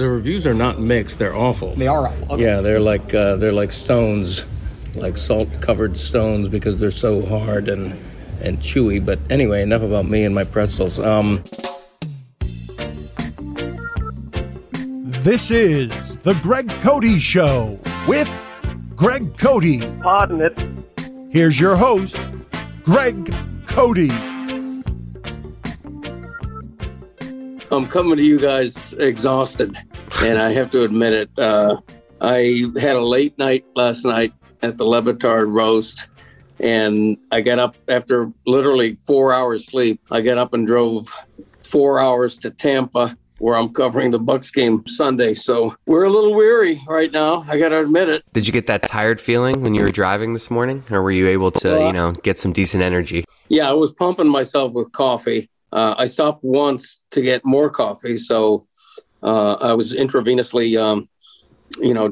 The reviews are not mixed. They're awful. They are awful. Okay. Yeah, they're like stones, like salt-covered stones because they're so hard and chewy. But anyway, enough about me and my pretzels. This is The Greg Cody Show with Greg Cody. Pardon it. Here's your host, Greg Cody. I'm coming to you guys exhausted, and I have to admit it. I had a late night last night at the Le Batard roast, and I got up after literally 4 hours sleep. I got up and drove 4 hours to Tampa, where I'm covering the Bucs game Sunday. So we're a little weary right now. I got to admit it. Did you get that tired feeling when you were driving this morning, or were you able to, get some decent energy? Yeah, I was pumping myself with coffee. I stopped once to get more coffee, so I was intravenously,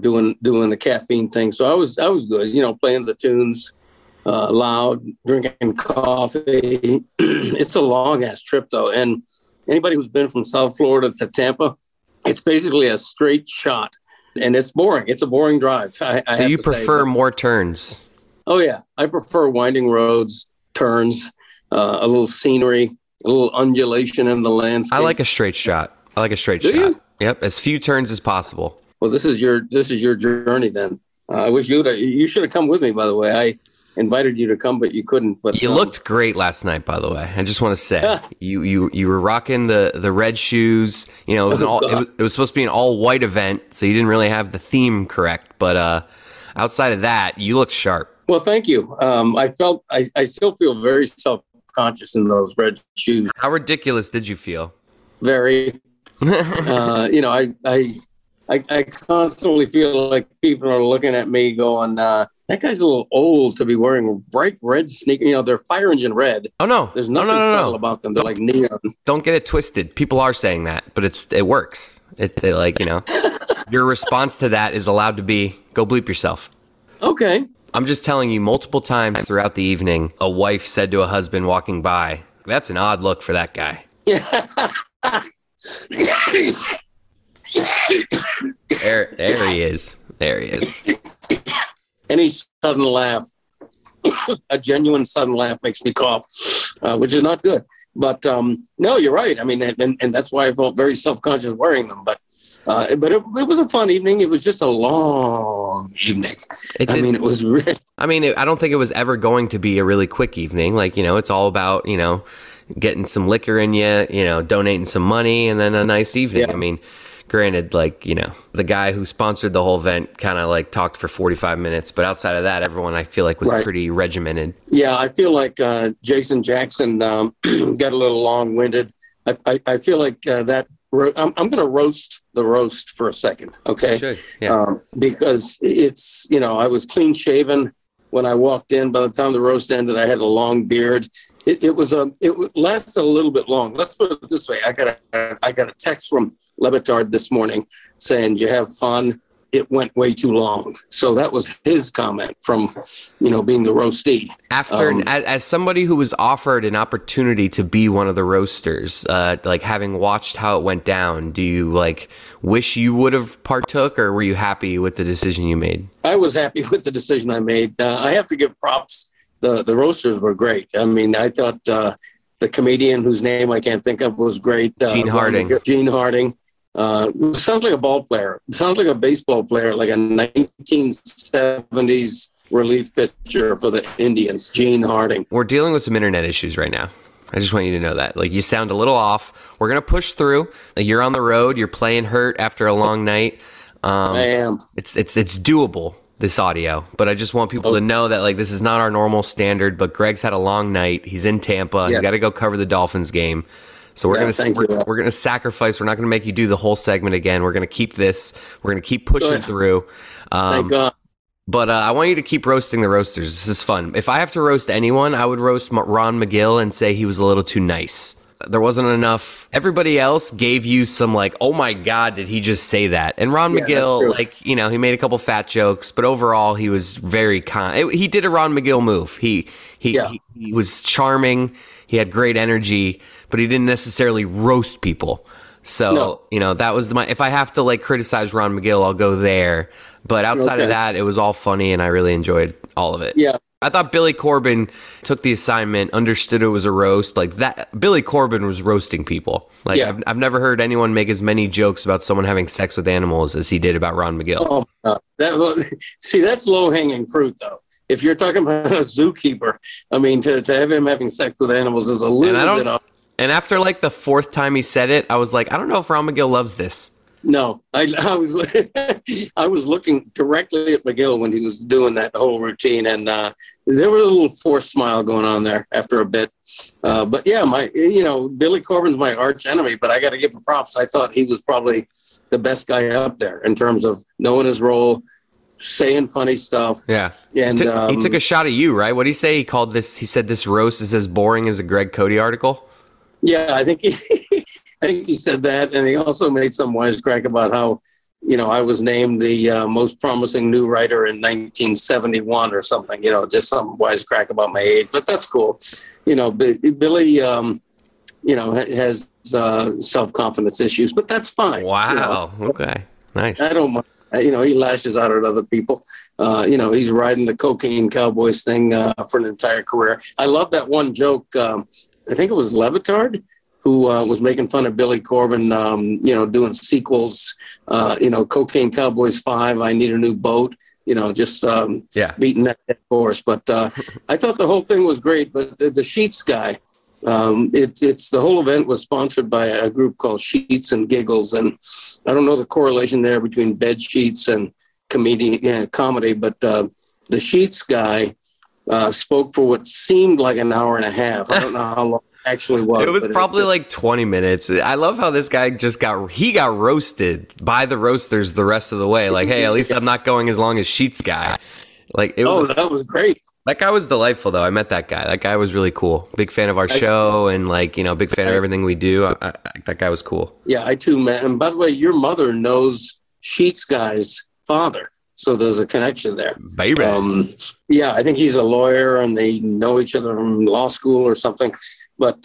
doing the caffeine thing. So I was good, playing the tunes loud, drinking coffee. It's a long ass trip though, and anybody who's been from South Florida to Tampa, it's basically a straight shot, and it's boring. It's a boring drive. So you prefer more turns? Oh yeah, I prefer winding roads, turns, a little scenery. A little undulation in the landscape. I like a straight shot. Do shot. You? Yep, as few turns as possible. Well, this is your journey then. I wish you should have come with me. By the way, I invited you to come, but you couldn't. But you looked great last night. By the way, I just want to say you were rocking the red shoes. It was it was supposed to be an all white event, so you didn't really have the theme correct. But outside of that, you looked sharp. Well, thank you. I still feel very self-conscious in those red shoes. How ridiculous did you feel? Very. I constantly feel like people are looking at me going, that guy's a little old to be wearing bright red sneakers. They're fire engine red. Oh, no. There's nothing subtle about them. They're like neon. Don't get it twisted. People are saying that, but it works. Your response to that is allowed to be, go bleep yourself. Okay. I'm just telling you, multiple times throughout the evening, a wife said to a husband walking by, that's an odd look for that guy. There he is. Any sudden laugh, a genuine sudden laugh makes me cough, which is not good. But no, you're right. I mean, and that's why I felt very self-conscious wearing them. But it was a fun evening. It was just a long evening. I don't think it was ever going to be a really quick evening. It's all about, getting some liquor in you, donating some money and then a nice evening. Yeah. I mean, granted, the guy who sponsored the whole event kind of talked for 45 minutes. But outside of that, everyone I feel like was pretty regimented. Yeah, I feel like Jason Jackson got a little long-winded. I feel like that. I'm going to roast the roast for a second, okay? Sure. Yeah. Because it's, I was clean shaven when I walked in. By the time the roast ended, I had a long beard. It lasted a little bit long. Let's put it this way: I got a text from Le Batard this morning saying, "You have fun. It went way too long." So that was his comment from, being the roastee. After, as somebody who was offered an opportunity to be one of the roasters, having watched how it went down, do you wish you would have partook, or were you happy with the decision you made? I was happy with the decision I made. I have to give props. The roasters were great. I mean, I thought the comedian whose name I can't think of was great. Gene Harding. Sounds like a ball player. Sounds like a baseball player, like a 1970s relief pitcher for the Indians, Gene Harding. We're dealing with some internet issues right now. I just want you to know that. You sound a little off. We're going to push through. You're on the road. You're playing hurt after a long night. I am. It's doable, this audio. But I just want people to know that this is not our normal standard. But Greg's had a long night. He's in Tampa. Yeah. He's got to go cover the Dolphins game. So we're going to sacrifice. We're not going to make you do the whole segment again. We're going to keep this. We're going to keep pushing through. Thank God. But I want you to keep roasting the roasters. This is fun. If I have to roast anyone, I would roast Ron McGill and say he was a little too nice. There wasn't enough. Everybody else gave you some oh my God, did he just say that? And Ron McGill, he made a couple fat jokes, but overall he was very kind. He did a Ron McGill move. He was charming. He had great energy, but he didn't necessarily roast people. So, you know, that was my, if I have to like criticize Ron McGill, I'll go there. But outside of that, it was all funny and I really enjoyed all of it. Yeah. I thought Billy Corbin took the assignment, understood it was a roast. Like that, Billy Corbin was roasting people. Like I've never heard anyone make as many jokes about someone having sex with animals as he did about Ron McGill. Oh, that, see, that's low hanging fruit though. If you're talking about a zookeeper, I mean, to have him having sex with animals is a little bit off. And after like the fourth time he said it, I was like, I don't know if Ron McGill loves this. No, I was looking directly at McGill when he was doing that whole routine, and there was a little forced smile going on there after a bit. But yeah, Billy Corbin's my arch enemy, but I got to give him props. I thought he was probably the best guy up there in terms of knowing his role, saying funny stuff. Yeah, and he took a shot at you, right? What did he say? He called this. He said this roast is as boring as a Greg Cody article. Yeah, I think he said that, and he also made some wisecrack about how, you know, I was named the most promising new writer in 1971 or something, you know, just some wisecrack about my age, but that's cool. You know, Billy, you know, has self-confidence issues, but that's fine. Wow. You know? Okay. Nice. I don't mind. You know, he lashes out at other people. You know, he's riding the Cocaine Cowboys thing for an entire career. I love that one joke. I think it was Le Batard who was making fun of Billy Corbin, you know, doing sequels, you know, Cocaine Cowboys 5, I Need a New Boat, you know, just beating that dead horse. But I thought the whole thing was great. But the Sheets guy, it's the whole event was sponsored by a group called Sheets and Giggles. And I don't know the correlation there between bed sheets and comedy, but the Sheets guy spoke for what seemed like an hour and a half. I don't know how long. Actually was. It was probably like 20 minutes. I love how this guy got roasted by the roasters the rest of the way. Like, hey, at least I'm not going as long as Sheets guy. Like, it was. Oh, that was great. That guy was delightful, though. I met that guy. That guy was really cool. Big fan of our show and, like, you know, big fan of everything we do. I that guy was cool. Yeah, I too met. And by the way, your mother knows Sheets guy's father. So there's a connection there. Baby. Yeah, I think he's a lawyer and they know each other from law school or something. But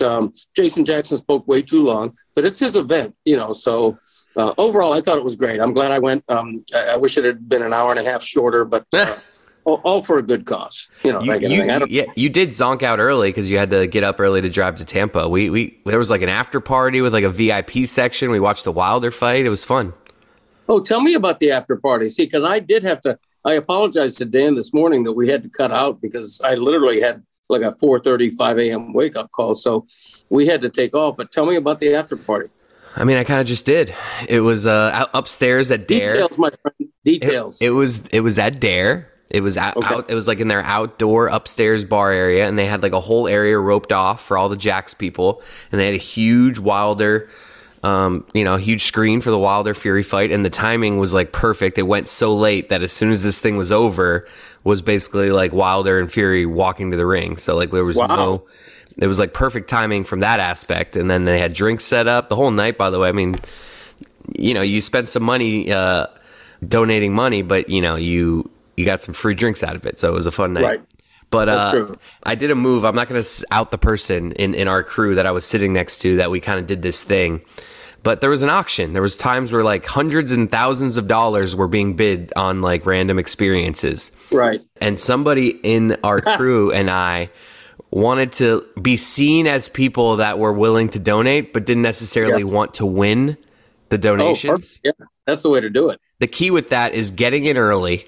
Jason Jackson spoke way too long, but it's his event, you know. So overall, I thought it was great. I'm glad I went. I wish it had been an hour and a half shorter, but all for a good cause. You know, you did zonk out early because you had to get up early to drive to Tampa. We there was like an after party with like a VIP section. We watched the Wilder fight. It was fun. Oh, tell me about the after party. See, because I did have to. I apologized to Dan this morning that we had to cut out because I literally had like a 4:35 a.m. wake-up call, so we had to take off. But tell me about the after party. I mean, I kind of just did. It was upstairs at Dare. Details, my friend. Details. It was at Dare. It was out. It was like in their outdoor upstairs bar area, and they had like a whole area roped off for all the Jax people, and they had a huge Wilder, you know, huge screen for the Wilder Fury fight, and the timing was like perfect. It went so late that as soon as this thing was over, was basically like Wilder and Fury walking to the ring. So like there was it was like perfect timing from that aspect. And then they had drinks set up the whole night, by the way. I mean, you know, you spent some money donating money, but you know, you got some free drinks out of it. So it was a fun night. Right. But I did a move. I'm not going to out the person in our crew that I was sitting next to that we kind of did this thing. But there was an auction. There was times where like hundreds and thousands of dollars were being bid on like random experiences. Right. And somebody in our crew and I wanted to be seen as people that were willing to donate, but didn't necessarily want to win the donations. Oh, yeah, that's the way to do it. The key with that is getting in early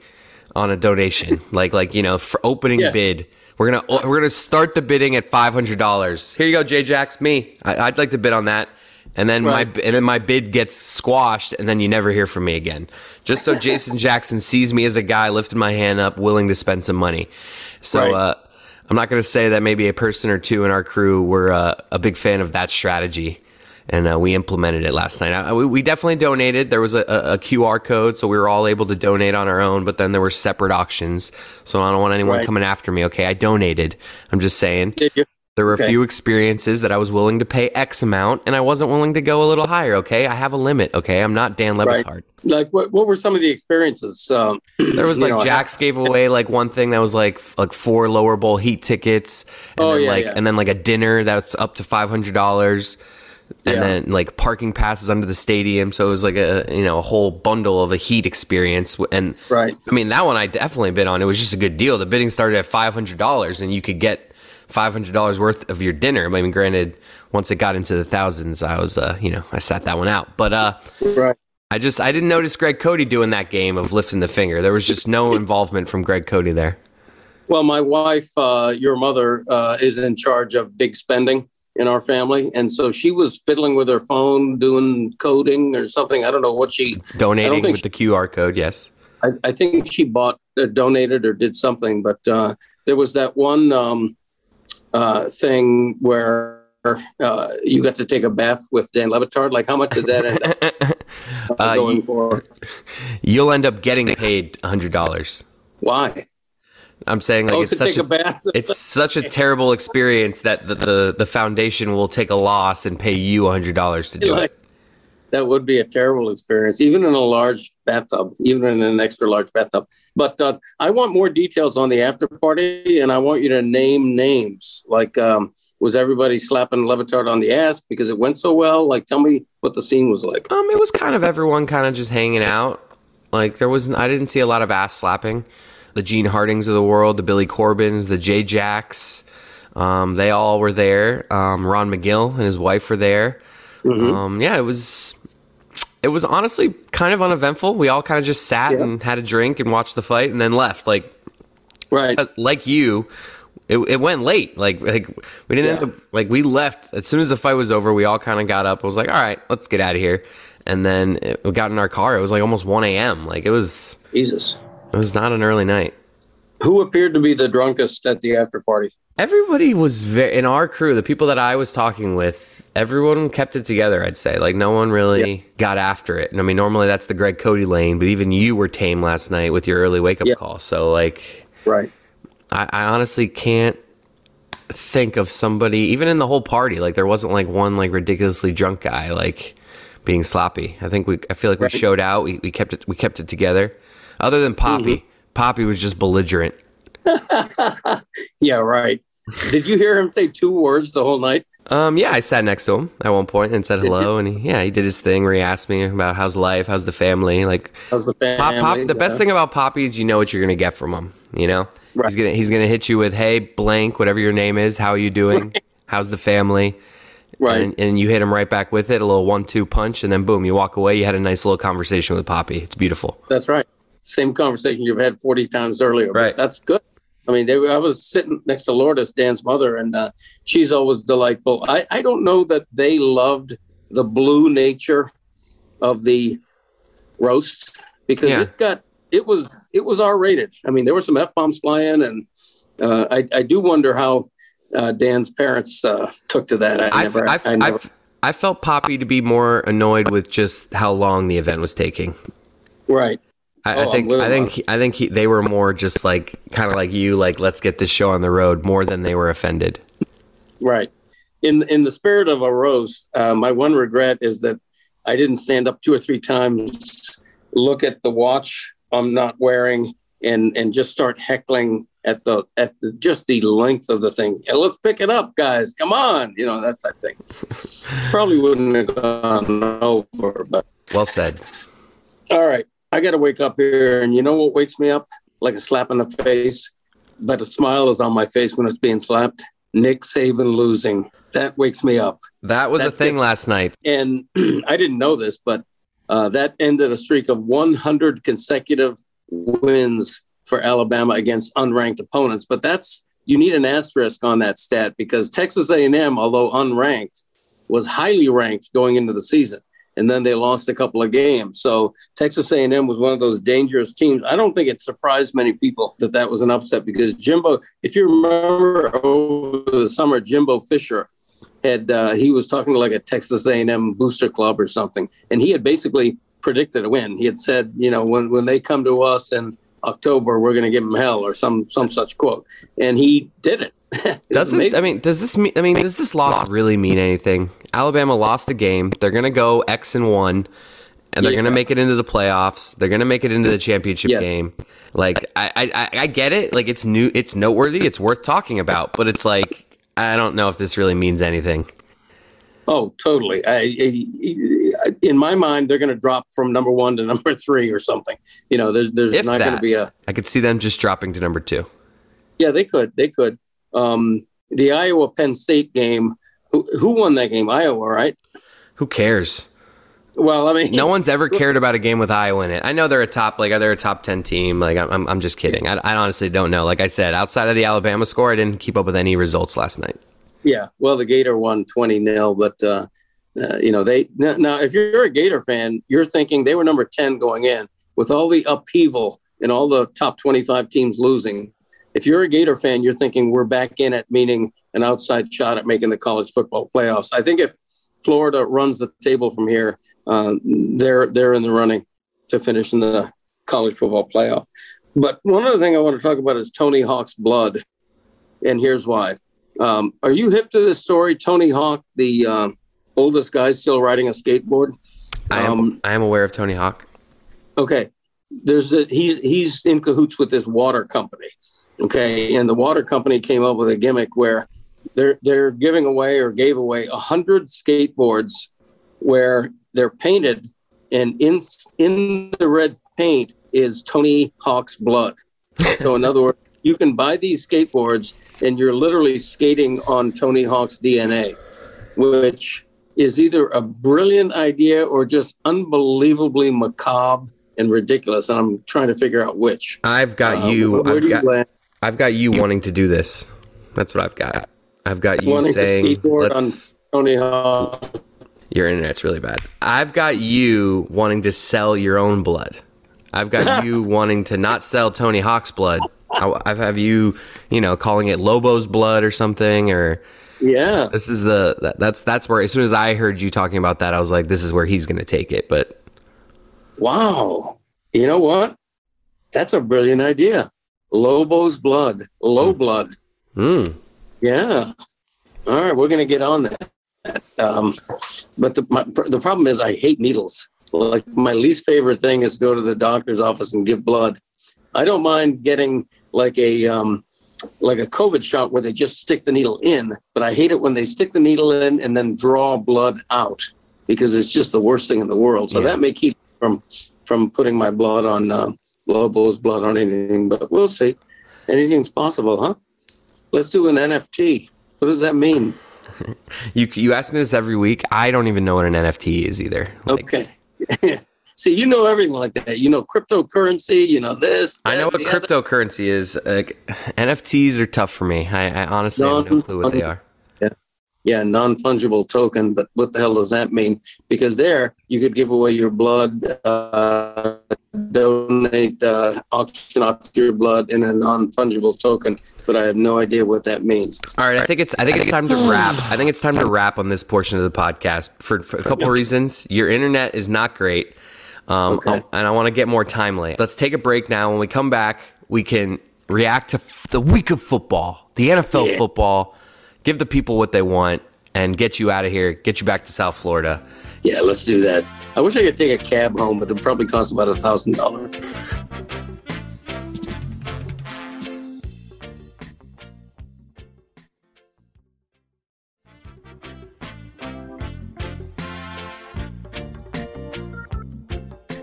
on a donation, like, you know, for opening bid. We're gonna start the bidding at $500. Here you go, Jay Jax. Me. I'd like to bid on that. And then my bid gets squashed, and then you never hear from me again. Just so Jason Jackson sees me as a guy lifting my hand up, willing to spend some money. So I'm not going to say that maybe a person or two in our crew were a big fan of that strategy, and we implemented it last night. We definitely donated. There was a QR code, so we were all able to donate on our own, but then there were separate auctions. So I don't want anyone coming after me, okay? I donated. I'm just saying. Did you? There were a few experiences that I was willing to pay X amount, and I wasn't willing to go a little higher, okay? I have a limit, okay? I'm not Dan Le Batard. Like, what were some of the experiences? There was, like, Jax gave away, like, one thing that was, like four lower bowl heat tickets. And then, like, a dinner that's up to $500. and then like parking passes under the stadium. So it was like a, you know, a whole bundle of a heat experience. And right, I mean, that one I definitely bid on. It was just a good deal. The bidding started at $500 and you could get $500 worth of your dinner. I mean, granted, once it got into the thousands, I was, you know, I sat that one out, but, right. I didn't notice Greg Cody doing that game of lifting the finger. There was just no involvement from Greg Cody there. Well, my wife, your mother, is in charge of big spending in our family. And so she was fiddling with her phone, doing coding or something. I don't know what she... Donating with the QR code, yes. I think she bought, donated or did something. But there was that one thing where you got to take a bath with Dan Le Batard. Like, how much did that end up going for? You'll end up getting paid $100. Why? I'm saying, like, it's such a terrible experience that the foundation will take a loss and pay you $100 to do it. That would be a terrible experience, even in a large bathtub, even in an extra large bathtub. But I want more details on the after party, and I want you to name names. Like, was everybody slapping Le Batard on the ass because it went so well? Like, tell me what the scene was like. It was kind of everyone kind of just hanging out. Like, I didn't see a lot of ass slapping. The Gene Hardings of the world, the Billy Corbins, the Jay Jacks, they all were there. Ron McGill and his wife were there. Mm-hmm. It was honestly kind of uneventful. We all kind of just sat and had a drink and watched the fight and then left. Like, right, like you, it went late. Like we didn't have to, like, we left as soon as the fight was over. We all kind of got up. I was like, all right, let's get out of here. And then we got in our car. It was like almost 1 a.m. Like, it was Jesus. It was not an early night. Who appeared to be the drunkest at the after party? Everybody was in our crew, the people that I was talking with, everyone kept it together, I'd say. Like, no one really got after it. And I mean, normally that's the Greg Cody lane, but even you were tame last night with your early wake-up call. So, like, right. I honestly can't think of somebody, even in the whole party, like, there wasn't, like, one, like, ridiculously drunk guy, like, being sloppy. I feel like we showed out. We kept it together. Other than Poppy. Mm-hmm. Poppy was just belligerent. Yeah, right. Did you hear him say 2 words the whole night? Yeah, I sat next to him at one point and said hello. And he did his thing where he asked me about how's life, how's the family. Like, how's the family? Pop, the best thing about Poppy is you know what you're going to get from him, you know? Right. He's gonna hit you with, hey, blank, whatever your name is, how are you doing? How's the family? Right. And you hit him right back with it, a little 1-2 punch, and then boom, you walk away. You had a nice little conversation with Poppy. It's beautiful. That's right. Same conversation you've had 40 times earlier. Right. But that's good. I mean, I was sitting next to Lourdes, Dan's mother, and she's always delightful. I don't know that they loved the blue nature of the roast because it was R-rated. I mean, there were some F-bombs flying, and I do wonder how Dan's parents took to that. I felt Poppy to be more annoyed with just how long the event was taking. Right. I think they were more just like kind of like you, like, let's get this show on the road more than they were offended. Right. In the spirit of a roast, my one regret is that I didn't stand up 2 or 3 times, look at the watch I'm not wearing, and just start heckling at the just the length of the thing. Yeah, let's pick it up, guys. Come on, you know, that type thing. Probably wouldn't have gone over, but well said. All right. I got to wake up here, and you know what wakes me up? Like a slap in the face, but a smile is on my face when it's being slapped. Nick Saban losing. That wakes me up. That was a thing last night. And I didn't know this, but that ended a streak of 100 consecutive wins for Alabama against unranked opponents. But you need an asterisk on that stat because Texas A&M, although unranked, was highly ranked going into the season. And then they lost a couple of games. So Texas A&M was one of those dangerous teams. I don't think it surprised many people that that was an upset because Jimbo, if you remember over the summer, Jimbo Fisher had he was talking to like a Texas A&M booster club or something. And he had basically predicted a win. He had said, you know, when they come to us in October, we're going to give them hell or some such quote. And he did it. Does this loss really mean anything? Alabama lost the game. They're going to go 6-1, and they're going to make it into the playoffs. They're going to make it into the championship game. Like, I get it. Like, it's new. It's noteworthy. It's worth talking about. But it's like, I don't know if this really means anything. Oh, totally. In my mind, they're going to drop from number one to number three or something. You know, there's if not going to be a. I could see them just dropping to number two. Yeah, they could. They could. The Iowa Penn State game. Who won that game? Iowa, right? Who cares? Well, I mean, no one's ever cared about a game with Iowa in it. I know they're a top, like, they're a top 10 team. Like, I'm just kidding. I honestly don't know. Like I said, outside of the Alabama score, I didn't keep up with any results last night. Yeah, well, the Gator won 20-0, but you know, they now if you're a Gator fan, you're thinking they were number 10 going in with all the upheaval and all the top 25 teams losing. If you're a Gator fan, you're thinking we're back in it, meaning an outside shot at making the college football playoffs. I think if Florida runs the table from here, they're in the running to finish in the college football playoff. But one other thing I want to talk about is Tony Hawk's blood, and here's why. Are you hip to this story? Tony Hawk, the oldest guy still riding a skateboard. I am aware of Tony Hawk. Okay, he's in cahoots with this water company. Okay, and the water company came up with a gimmick where they're giving away or gave away 100 skateboards where they're painted, and in the red paint is Tony Hawk's blood. So in other words, you can buy these skateboards and you're literally skating on Tony Hawk's DNA, which is either a brilliant idea or just unbelievably macabre and ridiculous. And I'm trying to figure out which. I've got you. I've got you wanting to do this. That's what I've got. I've got you wanting saying, let's, on Tony Hawk. Your internet's really bad. I've got you wanting to sell your own blood. I've got you wanting to not sell Tony Hawk's blood. I've have you, you know, calling it Lobo's blood or something, or yeah, this is that's where, as soon as I heard you talking about that, I was like, this is where he's going to take it. But wow, you know what? That's a brilliant idea. Lobo's blood, blood. Mm. Yeah. All right, we're going to get on that. But the problem is I hate needles. Like, my least favorite thing is to go to the doctor's office and give blood. I don't mind getting like a COVID shot where they just stick the needle in, but I hate it when they stick the needle in and then draw blood out, because it's just the worst thing in the world. So that may keep from putting my blood on Lobo's blood on anything, but we'll see. Anything's possible, huh? Let's do an NFT. What does that mean? You ask me this every week. I don't even know what an NFT is either. Like, okay. See, you know everything like that. You know cryptocurrency, you know this. I know what cryptocurrency is. NFTs are tough for me. I honestly have no clue what they are. Yeah, non-fungible token, but what the hell does that mean? Because there, you could give away your blood, donate, auction off your blood in a non-fungible token, but I have no idea what that means. All right, I think it's time to wrap on this portion of the podcast for a couple of reasons. Your internet is not great. And I want to get more timely. Let's take a break now. When we come back, we can react to the week of football, the NFL football, give the people what they want, and get you out of here, get you back to South Florida. Yeah, let's do that. I wish I could take a cab home, but it'd probably cost about $1,000.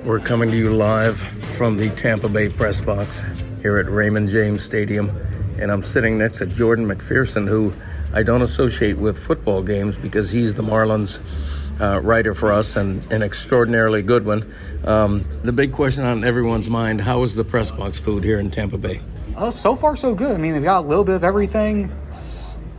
We're coming to you live from the Tampa Bay press box here at Raymond James Stadium, and I'm sitting next to Jordan McPherson, who I don't associate with football games because he's the Marlins writer for us, and an extraordinarily good one. The big question on everyone's mind, how is the press box food here in Tampa Bay? So far, so good. I mean, they've got a little bit of everything.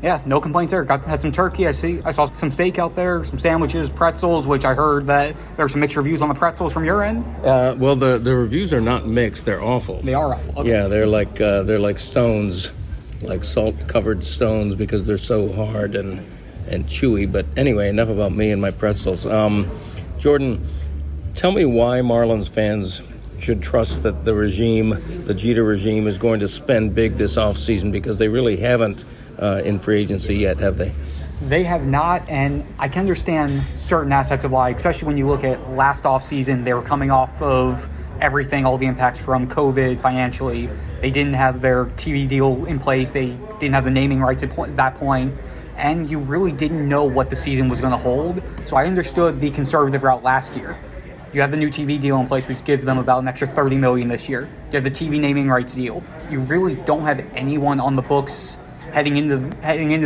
Yeah, no complaints there. Had some turkey. I saw some steak out there, some sandwiches, pretzels, which I heard that there were some mixed reviews on the pretzels from your end. Well, the reviews are not mixed. They're awful. They are awful. Okay. Yeah, they're like stones, like salt-covered stones, because they're so hard and chewy. But anyway, enough about me and my pretzels. Jordan, tell me why Marlins fans should trust that the Jeter regime, is going to spend big this offseason, because they really haven't in free agency yet, have they? They have not, and I can understand certain aspects of why, especially when you look at last offseason, they were coming off of everything, all the impacts from COVID financially. They didn't have their TV deal in place. They didn't have the naming rights at that point. and you really didn't know what the season was going to hold. So I understood the conservative route last year. You have the new TV deal in place, which gives them about an extra $30 million this year. You have the TV naming rights deal. You really don't have anyone on the books heading into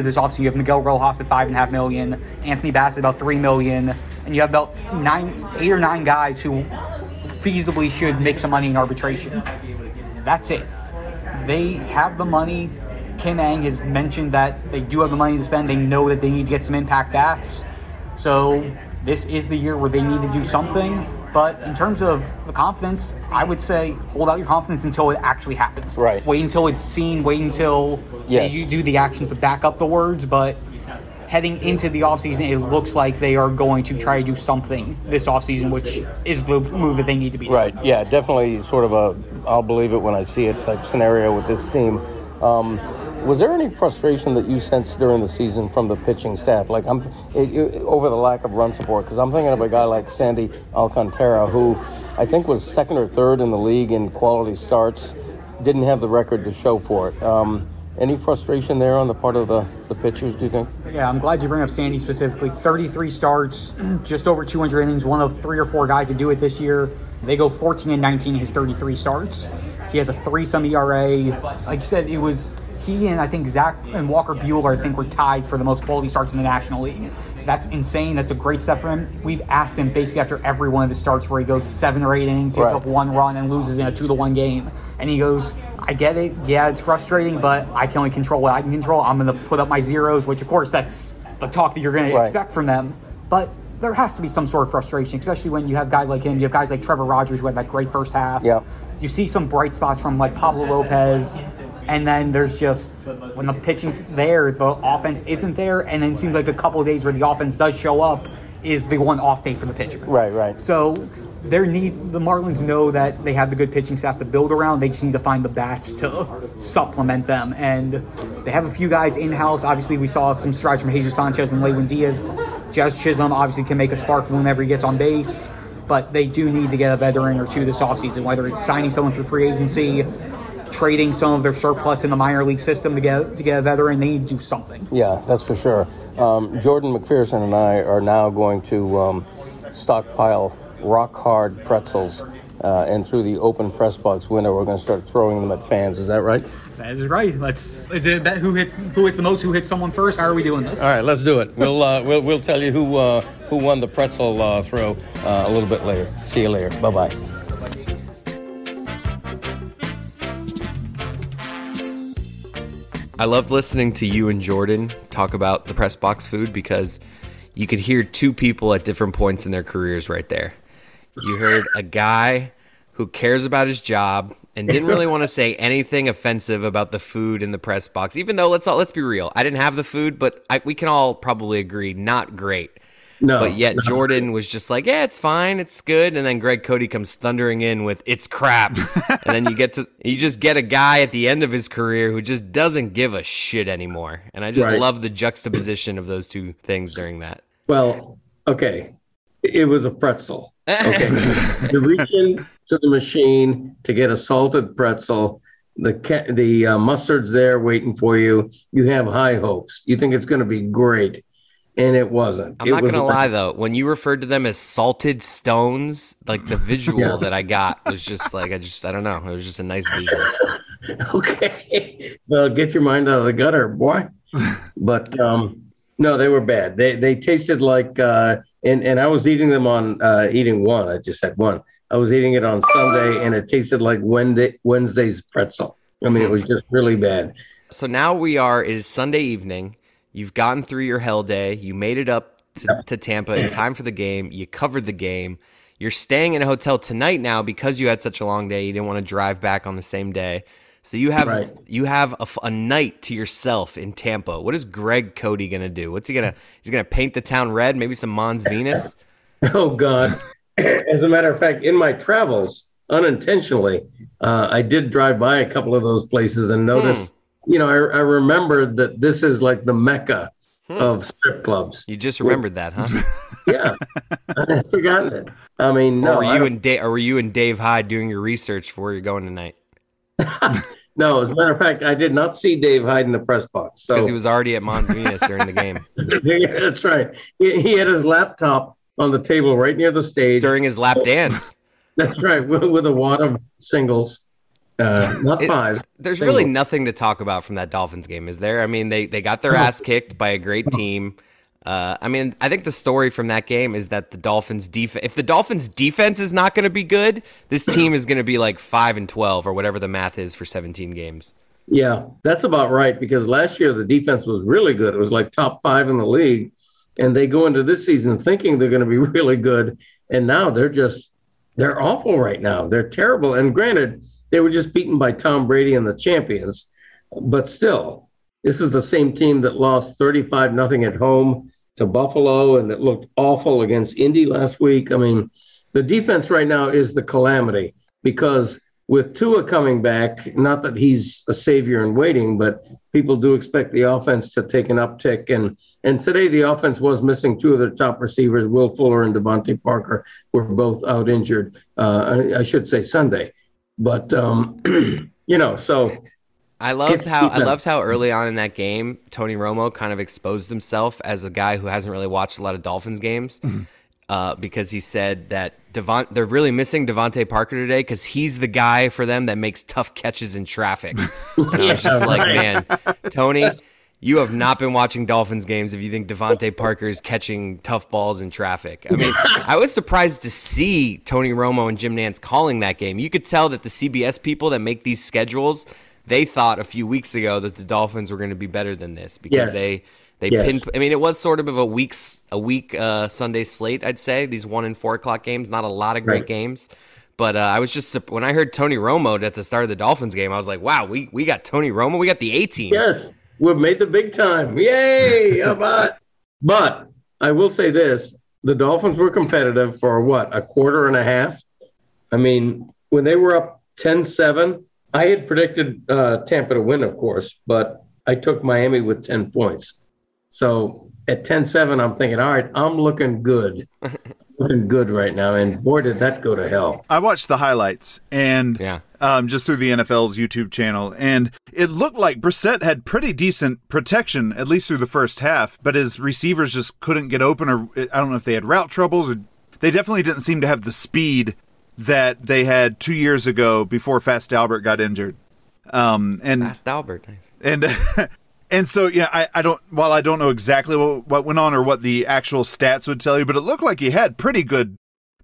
this offseason. You have Miguel Rojas at $5.5 million, Anthony Bassett about $3 million, and you have about eight or nine guys who feasibly should make some money in arbitration. That's it. They have the money. Kim Ang has mentioned that they do have the money to spend. They know that they need to get some impact bats. So this is the year where they need to do something. But in terms of the confidence, I would say hold out your confidence until it actually happens. Right. Wait until it's seen. Wait until you do the actions to back up the words. But heading into the offseason, it looks like they are going to try to do something this offseason, which is the move that they need to be doing. Right, yeah, definitely sort of a I'll believe it when I see it type scenario with this team. Was there any frustration that you sensed during the season from the pitching staff, over the lack of run support? Because I'm thinking of a guy like Sandy Alcantara, who I think was second or third in the league in quality starts, didn't have the record to show for it. Any frustration there on the part of the pitchers, do you think? Yeah, I'm glad you bring up Sandy specifically. 33 starts, just over 200 innings, one of three or four guys to do it this year. They go 14-19 in his 33 starts. He has a 3-some ERA. Like you said, it was he and I think Zach and Walker Buehler, I think, were tied for the most quality starts in the National League. That's insane. That's a great step for him. We've asked him basically after every one of the starts where he goes 7 or 8 innings, gives up one run, and loses in a 2-1 game. And he goes, I get it. Yeah, it's frustrating, but I can only control what I can control. I'm going to put up my zeros, which, of course, that's the talk that you're going to expect from them. But there has to be some sort of frustration, especially when you have guys like him. You have guys like Trevor Rogers, who had that great first half. Yep. You see some bright spots from, like, Pablo Lopez. And then there's just, when the pitching's there, the offense isn't there. And then it seems like a couple of days where the offense does show up is the one off day for the pitcher. Right. So the Marlins know that they have the good pitching staff to build around. They just need to find the bats to supplement them. And they have a few guys in-house. Obviously, we saw some strides from Jesus Sanchez and Lewin Diaz. Jazz Chisholm obviously can make a spark whenever he gets on base. But they do need to get a veteran or two this offseason, whether it's signing someone through free agency, trading some of their surplus in the minor league system to get a veteran. They need to do something. Yeah, that's for sure. Jordan McPherson and I are now going to stockpile rock-hard pretzels, and through the open press box window, we're going to start throwing them at fans. Is that right? That is right. Is it about who hits the most? Who hits someone first? How are we doing this? All right, let's do it. We'll tell you who won the pretzel throw a little bit later. See you later. Bye bye. I loved listening to you and Jordan talk about the press box food because you could hear two people at different points in their careers right there. You heard a guy who cares about his job and didn't really want to say anything offensive about the food in the press box, even though let's be real. I didn't have the food, but we can all probably agree, not great. No, but yet Jordan was just like, yeah, it's fine, it's good. And then Greg Cody comes thundering in with, it's crap. And then you just get a guy at the end of his career who just doesn't give a shit anymore. And I just love the juxtaposition of those two things during that. Well, okay, it was a pretzel. Okay, you reach into the machine to get a salted pretzel. The mustard's there waiting for you. You have high hopes. You think it's going to be great, and it wasn't. I'm not going to lie, though. When you referred to them as salted stones, like the visual that I got was just like, I don't know. It was just a nice visual. Okay. Well, get your mind out of the gutter, boy. But, no, they were bad. They tasted like, and I was eating them on, eating one. I just had one. I was eating it on Sunday, and it tasted like Wednesday's pretzel. I mean, it was just really bad. So now it is Sunday evening. You've gotten through your hell day. You made it up to Tampa in time for the game. You covered the game. You're staying in a hotel tonight now because you had such a long day. You didn't want to drive back on the same day. So you have a night to yourself in Tampa. What is Greg Cody going to do? What's he going to – he's going to paint the town red, maybe some Mons Venus? Oh, God. As a matter of fact, in my travels, unintentionally, I did drive by a couple of those places and noticed you know, I remembered that this is like the mecca of strip clubs. You just remembered that, huh? Yeah. I had forgotten it. I mean, no. Or were you and Dave Hyde doing your research for where you're going tonight? No, as a matter of fact, I did not see Dave Hyde in the press box. Because he was already at Mons Venus during the game. Yeah, that's right. He had his laptop on the table right near the stage. During his lap dance. That's right, with a wad of singles. Not five. There's really nothing to talk about from that Dolphins game, is there? I mean, they got their ass kicked by a great team. I mean, I think the story from that game is that the Dolphins defense, if the Dolphins defense is not going to be good, this team is going to be like 5-12 or whatever the math is for 17 games. Yeah, that's about right. Because last year the defense was really good. It was like top five in the league. And they go into this season thinking they're going to be really good. And now they're awful right now. They're terrible. And granted, they were just beaten by Tom Brady and the champions. But still, this is the same team that lost 35-0 at home to Buffalo and that looked awful against Indy last week. I mean, the defense right now is the calamity because with Tua coming back, not that he's a savior in waiting, but people do expect the offense to take an uptick. And today the offense was missing two of their top receivers, Will Fuller and Devontae Parker, were both out injured, I should say Sunday. But, so I loved how early on in that game, Tony Romo kind of exposed himself as a guy who hasn't really watched a lot of Dolphins games because he said that they're really missing Devontae Parker today because he's the guy for them that makes tough catches in traffic. And I was just like, man, Tony, you have not been watching Dolphins games if you think Devontae Parker is catching tough balls in traffic. I mean, I was surprised to see Tony Romo and Jim Nantz calling that game. You could tell that the CBS people that make these schedules, they thought a few weeks ago that the Dolphins were going to be better than this because they I mean, it was sort of a week Sunday slate, I'd say, these 1 and 4 o'clock games, not a lot of great games. But I was just – when I heard Tony Romo at the start of the Dolphins game, I was like, wow, we got Tony Romo. We got the A-team. Yes. We've made the big time. Yay! But I will say this. The Dolphins were competitive for, a quarter and a half? I mean, when they were up 10-7, I had predicted Tampa to win, of course, but I took Miami with 10 points. So at 10-7, I'm thinking, all right, I'm looking good. Looking good right now, and boy, did that go to hell. I watched the highlights, and just through the NFL's YouTube channel, and it looked like Brissett had pretty decent protection, at least through the first half, but his receivers just couldn't get open, or I don't know if they had route troubles, or they definitely didn't seem to have the speed that they had 2 years ago before Fast Albert got injured. And Fast Albert, nice. And so, yeah, I don't know exactly what went on or what the actual stats would tell you, but it looked like he had pretty good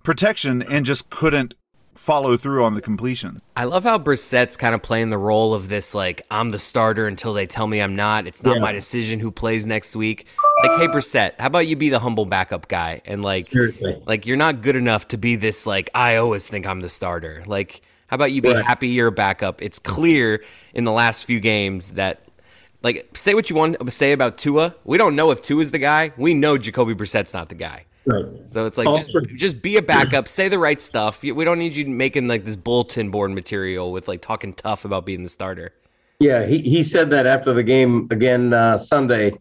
protection and just couldn't follow through on the completion. I love how Brissett's kind of playing the role of this, like, I'm the starter until they tell me I'm not. It's not my decision who plays next week. Like, hey, Brissett, how about you be the humble backup guy? And, like, you're not good enough to be this, like, I always think I'm the starter. Like, how about you be happy you're a backup? It's clear in the last few games that, like, say what you want to say about Tua. We don't know if Tua's the guy. We know Jacoby Brissett's not the guy. Right. So it's like, just be a backup. Say the right stuff. We don't need you making, like, this bulletin board material with, like, talking tough about being the starter. Yeah, he said that after the game again Sunday.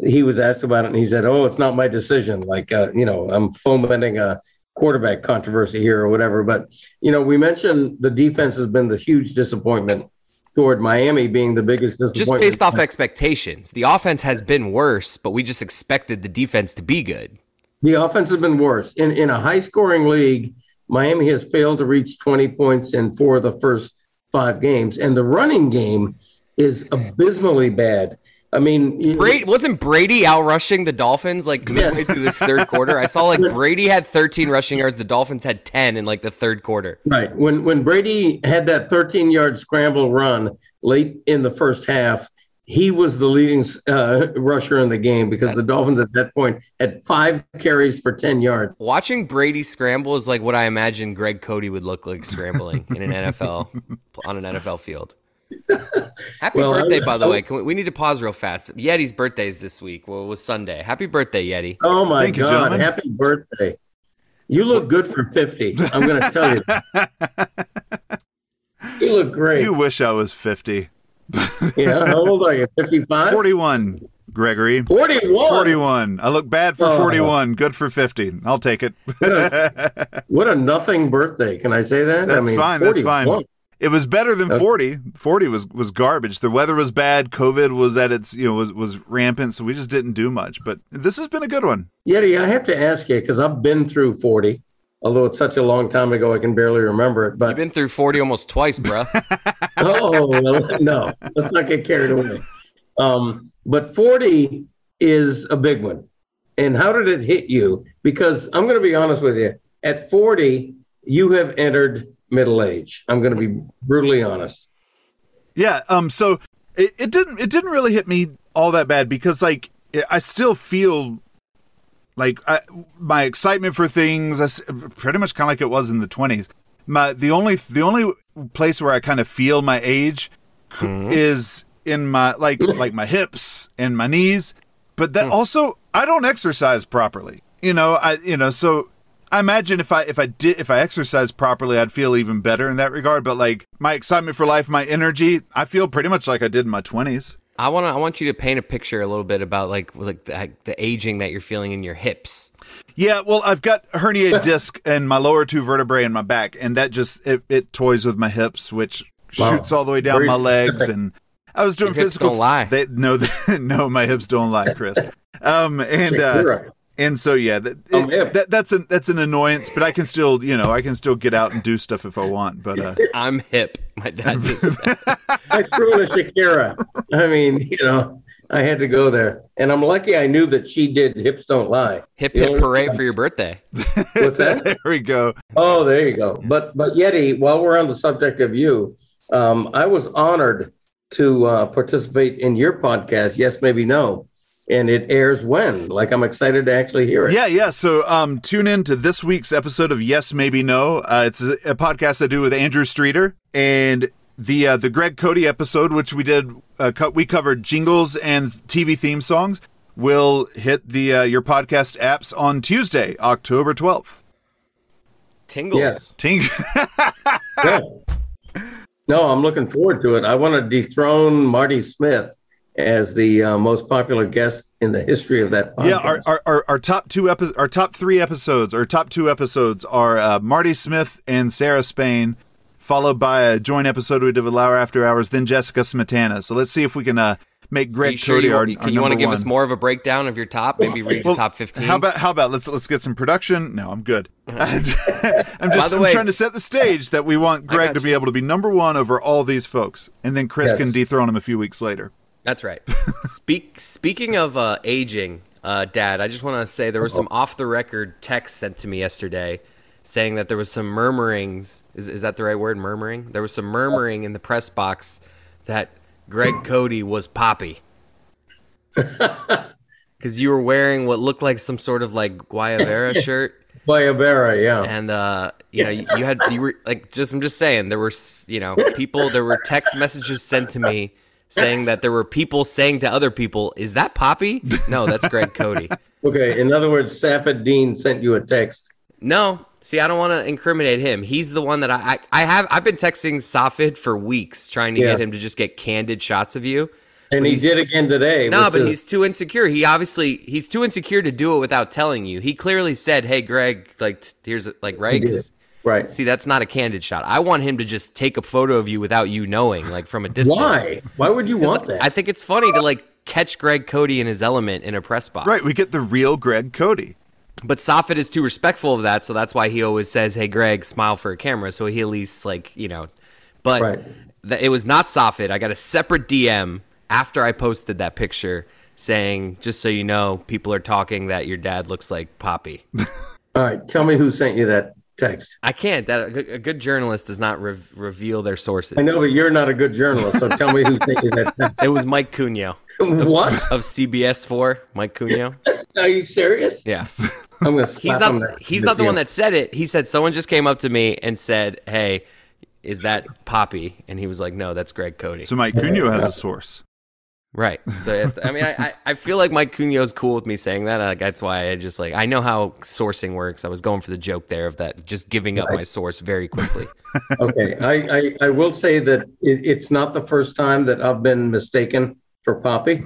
He was asked about it, and he said, it's not my decision. Like, I'm fomenting a quarterback controversy here or whatever. But, we mentioned the defense has been the huge disappointment toward Miami being the biggest disappointment. Just based off expectations. The offense has been worse, but we just expected the defense to be good. The offense has been worse. In a high-scoring league, Miami has failed to reach 20 points in 4 of the first 5 games, and the running game is abysmally bad. I mean, wasn't Brady out rushing the Dolphins like midway through the third quarter? I saw like Brady had 13 rushing yards. The Dolphins had 10 in like the third quarter. Right. When Brady had that 13-yard scramble run late in the first half, he was the leading rusher in the game because the Dolphins at that point had 5 carries for 10 yards. Watching Brady scramble is like what I imagine Greg Cody would look like scrambling in an NFL on an NFL field. Happy birthday, by the way. Can we need to pause real fast. Yeti's birthday is this week. Well, it was Sunday. Happy birthday, Yeti. Oh, my God. Gentlemen. Happy birthday. You look good for 50. I'm going to tell you that. You look great. You wish I was 50. Yeah, how old are you? 55? 41, Gregory. 41? 41. I look bad for 41. Good for 50. I'll take it. What a nothing birthday. Can I say that? That's fine. 41. That's fine. It was better than 40. 40 was garbage. The weather was bad. COVID was at its, was rampant. So we just didn't do much. But this has been a good one. Yeti, I have to ask you, because I've been through 40, although it's such a long time ago, I can barely remember it. But you've been through 40 almost twice, bro. Oh, no. Let's not get carried away. But 40 is a big one. And how did it hit you? Because I'm going to be honest with you. At 40, you have entered middle age. I'm going to be brutally honest. Yeah. So it didn't really hit me all that bad because I still feel like my excitement for things pretty much kind of like it was in the 20s. The only place where I kind of feel my age is in my like my hips and my knees. But that also, I don't exercise properly. So I imagine if I exercised properly, I'd feel even better in that regard. But my excitement for life, my energy, I feel pretty much like I did in my 20s. I want you to paint a picture a little bit about the aging that you're feeling in your hips. Yeah, well, I've got a herniated disc in my lower two vertebrae in my back, and that just it toys with my hips, which shoots all the way down my legs. And I was doing your physical. Hips don't lie. No, my hips don't lie, Chris. And so, yeah, that's an annoyance, but I can still, I can still get out and do stuff if I want. But I'm hip. My dad just said. I threw to Shakira. I mean, I had to go there, and I'm lucky I knew that she did. Hips don't lie. Hip hip hooray for your birthday. What's that? There we go. Oh, there you go. But Yeti, while we're on the subject of you, I was honored to participate in your podcast. Yes, maybe no. And it airs when? I'm excited to actually hear it. Yeah. So tune in to this week's episode of Yes, Maybe No. It's a podcast I do with Andrew Streeter. And the Greg Cody episode, which we did, we covered jingles and TV theme songs, will hit your podcast apps on Tuesday, October 12th. Tingles. Yes. Yeah. No, I'm looking forward to it. I want to dethrone Marty Smith as the most popular guest in the history of that podcast. Yeah, our top two episodes are Marty Smith and Sarah Spain, followed by a joint episode we did with Lauer After Hours, then Jessica Smetana. So let's see if we can make Greg Cody our you want to give us more of a breakdown of your top? Maybe read the top 15. How about let's get some production? No, I'm good. I'm trying to set the stage that we want Greg to be able to be number one over all these folks, and then Chris can dethrone him a few weeks later. That's right. Speaking of aging, Dad, I just want to say there was some off-the-record text sent to me yesterday saying that there was some murmurings. Is that the right word, murmuring? There was some murmuring in the press box that Greg Cody was Poppy. Because you were wearing what looked like some sort of Guayabera shirt. Guayabera, yeah. And, I'm just saying, there were, there were text messages sent to me saying that there were people saying to other people, is that Poppy? No, that's Greg Cody. Okay, in other words, Safed Dean sent you a text. No, see, I don't want to incriminate him. He's the one that I've been texting Safed for weeks trying to get him to just get candid shots of you. And he did again today. No, but he's too insecure. He's too insecure to do it without telling you. He clearly said, hey, Greg, here's, right? Right. See, that's not a candid shot. I want him to just take a photo of you without you knowing, from a distance. Why? Why would you want that? I think it's funny to, catch Greg Cody in his element in a press box. Right, we get the real Greg Cody. But Safed is too respectful of that, so that's why he always says, hey, Greg, smile for a camera. So he at least, But it was not Safed. I got a separate DM after I posted that picture saying, just so you know, people are talking that your dad looks like Poppy. All right, tell me who sent you that text. I can't. A good journalist does not reveal their sources. I know, but you're not a good journalist, so tell me who sent you that text. It was Mike Cuneo. What? Of CBS4, Mike Cuneo. Are you serious? Yeah. I'm going to slap him. He's not the one that said it. He said, someone just came up to me and said, hey, is that Poppy? And he was like, no, that's Greg Cody. So Mike Cuneo has a source. Right. So I feel like Mike Cuneo's cool with me saying that. That's why I just I know how sourcing works. I was going for the joke there of that, just giving up my source very quickly. Okay. I will say that it's not the first time that I've been mistaken for Poppy.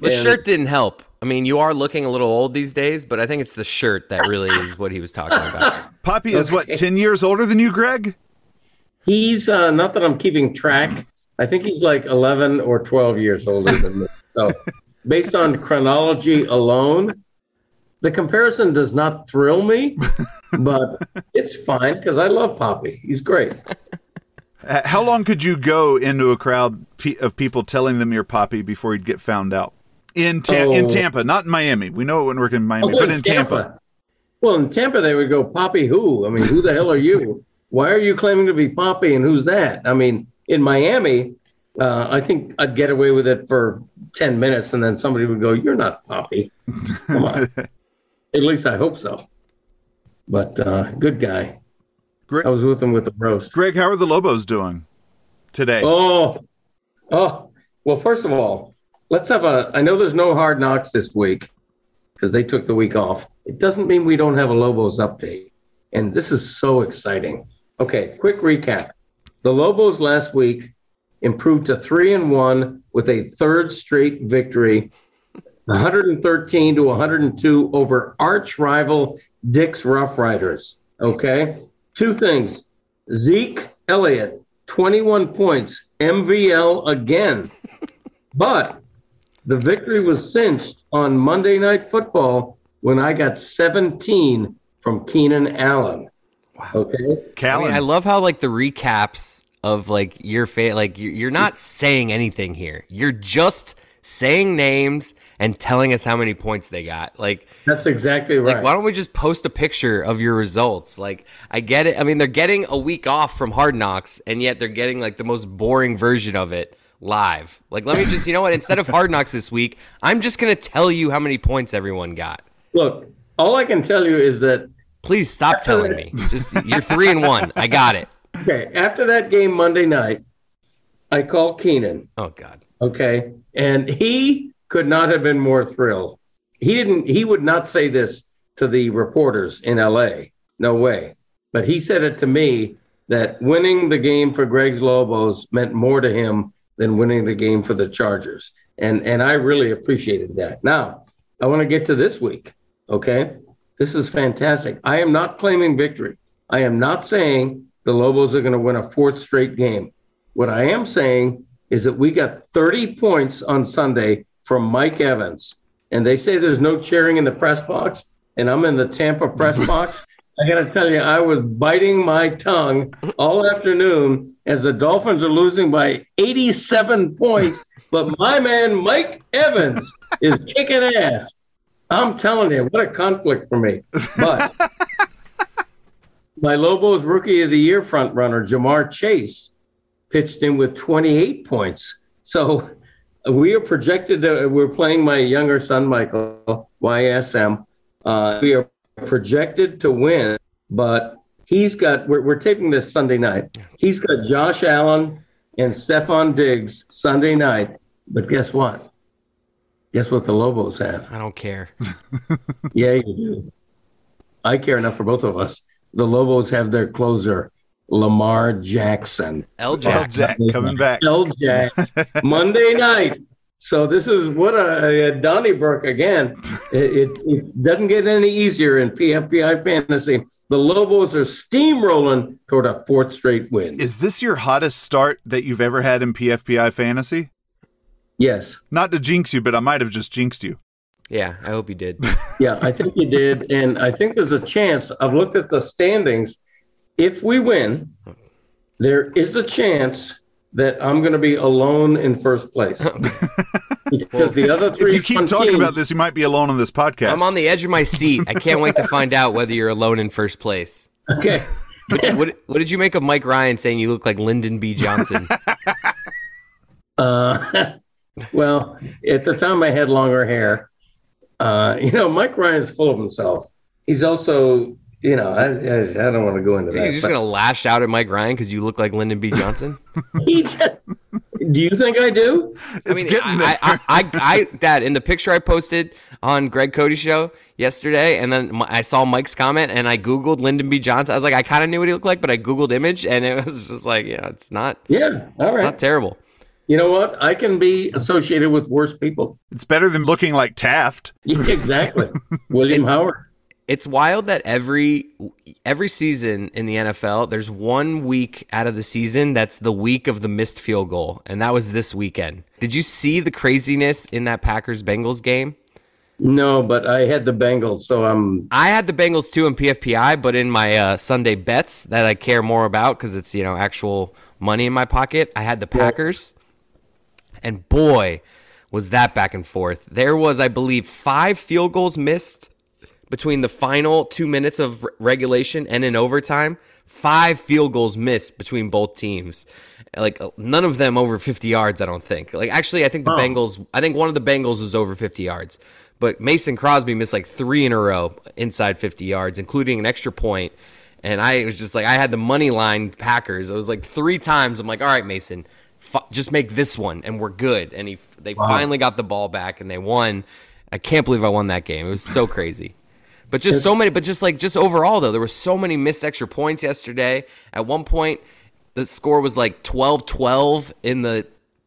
The shirt didn't help. I mean, you are looking a little old these days, but I think it's the shirt that really is what he was talking about. Poppy is 10 years older than you, Greg? He's not that I'm keeping track. I think he's like 11 or 12 years older than me. So based on chronology alone, the comparison does not thrill me, but it's fine because I love Poppy. He's great. How long could you go into a crowd of people telling them you're Poppy before you'd get found out? In Tampa, not in Miami. We know it wouldn't work in Miami, but in Tampa. Well, in Tampa, they would go, Poppy who? I mean, who the hell are you? Why are you claiming to be Poppy and who's that? I mean, in Miami, I think I'd get away with it for 10 minutes, and then somebody would go, you're not Poppy. Come on. At least I hope so. But good guy. Greg, I was with him with the roast. Greg, how are the Lobos doing today? Oh, well, first of all, let's have I know there's no Hard Knocks this week because they took the week off. It doesn't mean we don't have a Lobos update. And this is so exciting. Okay, quick recap. The Lobos last week improved to 3-1 with a third straight victory, 113-102 over arch rival Dick's Rough Riders. Okay. Two things. Zeke Elliott, 21 points, MVL again. But the victory was cinched on Monday Night Football when I got 17 from Keenan Allen. Wow. Okay. Callan. I mean, I love how like the recaps of like your like you're not saying anything here. You're just saying names and telling us how many points they got. Like that's exactly right. Like, why don't we just post a picture of your results? Like, I get it. I mean, they're getting a week off from Hard Knocks, and yet they're getting like the most boring version of it live. Like, let me just, you know what? Instead of Hard Knocks this week, I'm just gonna tell you how many points everyone got. Look, all I can tell you is that please stop telling me. Just you're 3-1. I got it. Okay. After that game Monday night, I called Keenan. Oh God. Okay. And he could not have been more thrilled. He would not say this to the reporters in LA. No way. But he said it to me that winning the game for Greg's Lobos meant more to him than winning the game for the Chargers. And I really appreciated that. Now, I want to get to this week. Okay. This is fantastic. I am not claiming victory. I am not saying the Lobos are going to win a fourth straight game. What I am saying is that we got 30 points on Sunday from Mike Evans. And they say there's no cheering in the press box, and I'm in the Tampa press box. I got to tell you, I was biting my tongue all afternoon as the Dolphins are losing by 87 points. But my man, Mike Evans, is kicking ass. I'm telling you, what a conflict for me. But my Lobos Rookie of the Year frontrunner, Jamar Chase, pitched in with 28 points. So we are projected to, we're playing my younger son, Michael, YSM. We are projected to win, but he's got, we're taping this Sunday night. He's got Josh Allen and Stephon Diggs Sunday night. But guess what? Guess what the Lobos have? I don't care. Yeah, you do. I care enough for both of us. The Lobos have their closer, Lamar Jackson. L-Jack coming back. L-Jack, Monday night. So this is what a Donnybrook again. It doesn't get any easier in PFPI fantasy. The Lobos are steamrolling toward a fourth straight win. Is this your hottest start that you've ever had in PFPI fantasy? Yes. Not to jinx you, but I might have just jinxed you. Yeah, I hope you did. Yeah, I think you did. And I think there's a chance. I've looked at the standings. If we win, there is a chance that I'm going to be alone in first place. Because the other three. If you keep talking about this, you might be alone on this podcast. I'm on the edge of my seat. I can't wait to find out whether you're alone in first place. Okay. What did you make of Mike Ryan saying you look like Lyndon B. Johnson? Well, at the time I had longer hair. You know, Mike Ryan is full of himself. He's also, you know, I don't want to go into that. You're just going to lash out at Mike Ryan because you look like Lyndon B. Johnson? Do you think I do? I mean, in the picture I posted on Greg Cody's show yesterday, and then I saw Mike's comment, and I Googled Lyndon B. Johnson. I was like, I kind of knew what he looked like, but I Googled image, and it was just like, yeah, it's not, yeah, all right, not terrible. You know what? I can be associated with worse people. It's better than looking like Taft. Yeah, exactly. William Howard. It's wild that every season in the NFL, there's 1 week out of the season that's the week of the missed field goal, and that was this weekend. Did you see the craziness in that Packers-Bengals game? No, but I had the Bengals, so I had the Bengals too in PFPI, but in my Sunday bets that I care more about because it's, you know, actual money in my pocket, I had the Packers, and boy, was that back and forth. There was, I believe, 5 field goals missed between the final 2 minutes of regulation and in overtime. 5 field goals missed between both teams. Like, none of them over 50 yards, I don't think. Like, actually, I think the Bengals, I think one of the Bengals was over 50 yards. But Mason Crosby missed like 3 in a row inside 50 yards, including an extra point. And I was just like, I had the money line Packers. It was like 3 times. I'm like, all right, Mason, just make this one and we're good. And they finally got the ball back and they won. I can't believe I won that game. It was so crazy. But just so many, just overall though, there were so many missed extra points yesterday. At one point, the score was like 12-12 in the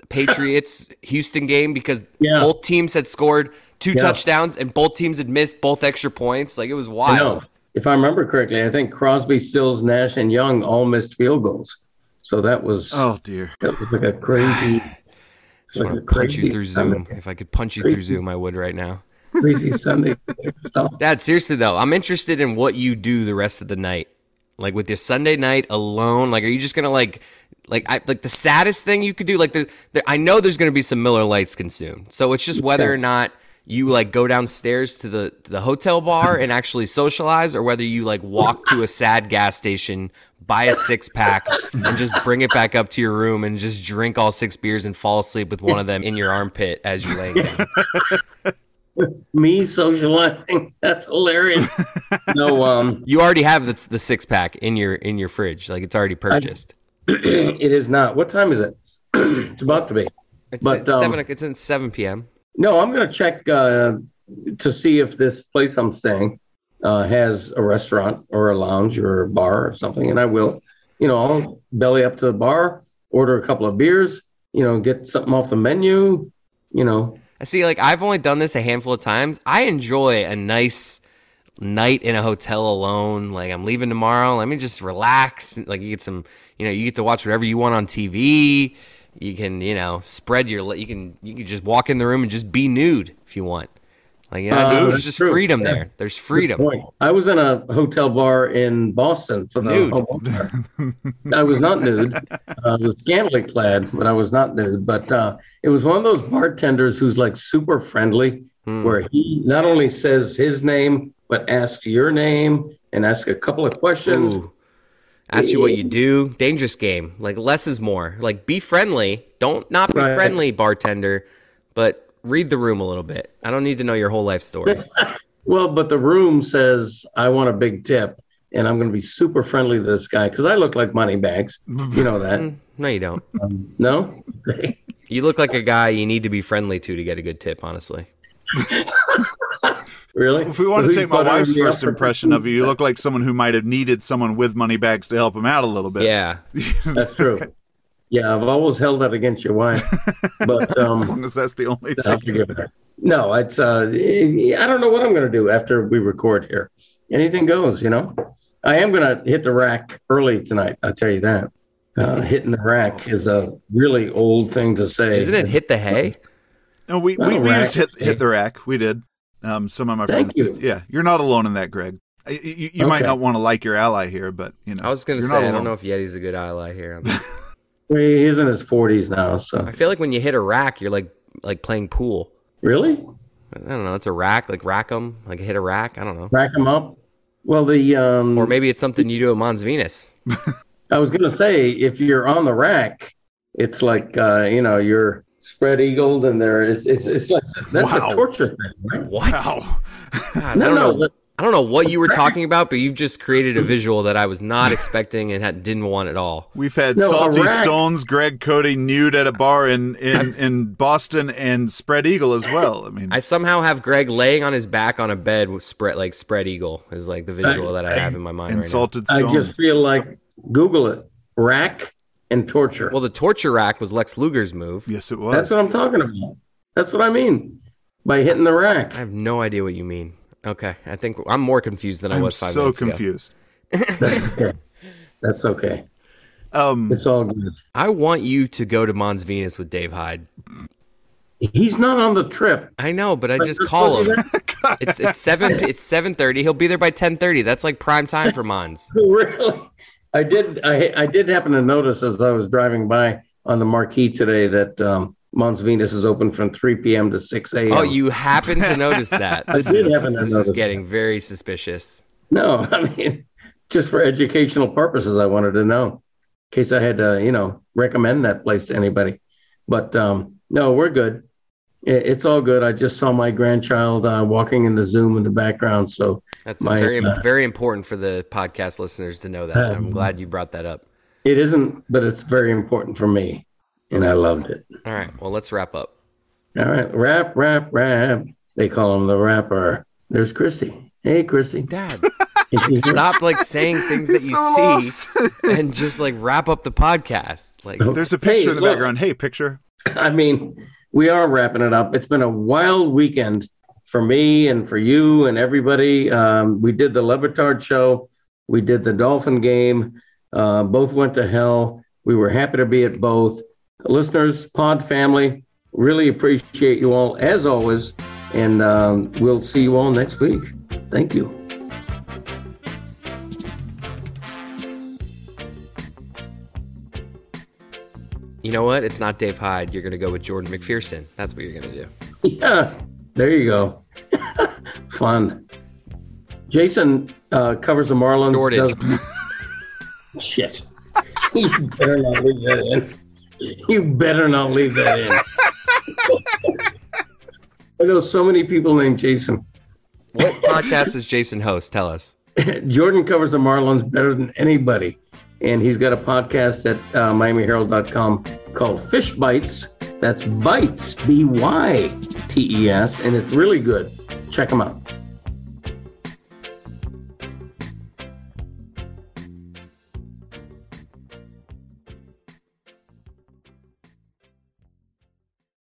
Patriots-Houston game because both teams had scored 2 touchdowns and both teams had missed both extra points. Like, it was wild. I know. If I remember correctly, I think Crosby, Stills, Nash, and Young all missed field goals. So that was That was like a crazy. I want to punch you through Zoom. If I could punch you through Zoom, I would right now. Crazy Sunday. Dad, seriously though, I'm interested in what you do the rest of the night, like with your Sunday night alone. Like, are you just gonna like the saddest thing you could do? Like, I know there's gonna be some Miller Lights consumed, so it's just whether or not you like go downstairs to the hotel bar and actually socialize, or whether you like walk to a sad gas station, buy a 6-pack, and just bring it back up to your room and just drink all 6 beers and fall asleep with one of them in your armpit as you're laying down. Me socializing? That's hilarious. No, you already have the 6-pack in your fridge. Like, it's already purchased. It is not. What time is it? It's about to be. It's in 7 p.m. No, I'm going to check to see if this place I'm staying has a restaurant or a lounge or a bar or something, and I will. You know, I'll belly up to the bar, order a couple of beers, you know, get something off the menu, you know. I see, like, I've only done this a handful of times. I enjoy a nice night in a hotel alone. Like, I'm leaving tomorrow. Let me just relax. Like, you get some, you know, you get to watch whatever you want on TV. You can, you know, spread your, you can just walk in the room and just be nude if you want. Like, you know, there's just freedom there. There's freedom. I was in a hotel bar in Boston for the nude. I was not nude. I was scantily clad, but I was not nude. But it was one of those bartenders who's like super friendly, where he not only says his name, but asks your name and asks a couple of questions. Ooh. Ask you what you do. Dangerous game. Like, less is more. Like, be friendly. Don't not be friendly, bartender. But read the room a little bit. I don't need to know your whole life story. Well, but the room says, I want a big tip, and I'm going to be super friendly to this guy because I look like Moneybags. You know that. No, you don't. No? You look like a guy you need to be friendly to get a good tip, honestly. Really? If we want to take my wife's first impression of you, you look like someone who might have needed someone with Moneybags to help him out a little bit. Yeah. That's true. Yeah, I've always held that against your wife, but as long as that's the only thing. No, it's I don't know what I'm going to do after we record here. Anything goes, you know. I am going to hit the rack early tonight. I'll tell you that. Hitting the rack is a really old thing to say. Isn't it hit the hay? No, we used hit the rack. We did. Some of my friends did. Yeah, you're not alone in that, Greg. You might not want to like your ally here, but you know. I was going to say I don't know if Yeti's a good ally here. He's in his 40s now, so I feel like when you hit a rack, you're like playing pool. Really? I don't know. It's a rack, like rack 'em, like hit a rack. I don't know. Rack 'em up. Well, or maybe it's something you do at Mons Venus. I was gonna say, if you're on the rack, it's like you know, you're spread eagled, and there it's like that's a torture thing. Right? What? Wow. God, I don't know what you were talking about, but you've just created a visual that I was not expecting and didn't want at all. We've had Salty Stones, Greg Cody nude at a bar in Boston, and Spread Eagle as well. I mean, I somehow have Greg laying on his back on a bed with Spread Eagle is like the visual that I have in my mind. And right Salted now. Stones. I just feel like Google it. Rack and torture. Well, the torture rack was Lex Luger's move. Yes, it was. That's what I'm talking about. That's what I mean by hitting the rack. I have no idea what you mean. Okay. I think I'm more confused than I was 5 minutes ago. I'm so confused. That's okay. It's all good. I want you to go to Mons Venus with Dave Hyde. He's not on the trip. I know, but I just call him. It's 7:30. He'll be there by 10:30. That's like prime time for Mons. Really? I did happen to notice as I was driving by on the marquee today that Mons Venus is open from 3 p.m. to 6 a.m. Oh, you happen to notice that? This is getting very suspicious. No, I mean, just for educational purposes, I wanted to know in case I had to, recommend that place to anybody. But no, we're good. It's all good. I just saw my grandchild walking in the Zoom in the background. So that's very important for the podcast listeners to know that. I'm glad you brought that up. It isn't, but it's very important for me. And I loved it. All right. Well, let's wrap up. All right. Rap. They call him the rapper. There's Christy. Hey, Christy. Dad. Stop saying things that you see and just wrap up the podcast. There's a picture in the background. Hey, picture. I mean, we are wrapping it up. It's been a wild weekend for me and for you and everybody. We did the Le Batard show. We did the Dolphin game. Both went to hell. We were happy to be at both. Listeners, pod family, really appreciate you all as always. And we'll see you all next week. Thank you. You know what? It's not Dave Hyde. You're going to go with Jordan McPherson. That's what you're going to do. Yeah, there you go. Fun. Jason covers the Marlins. Jordan. Shit. You better not leave that in. I know so many people named Jason. What podcast is Jason host? Tell us. Jordan covers the Marlins better than anybody. And he's got a podcast at MiamiHerald.com called Fish Bites. That's Bites, B-Y-T-E-S. And it's really good. Check him out.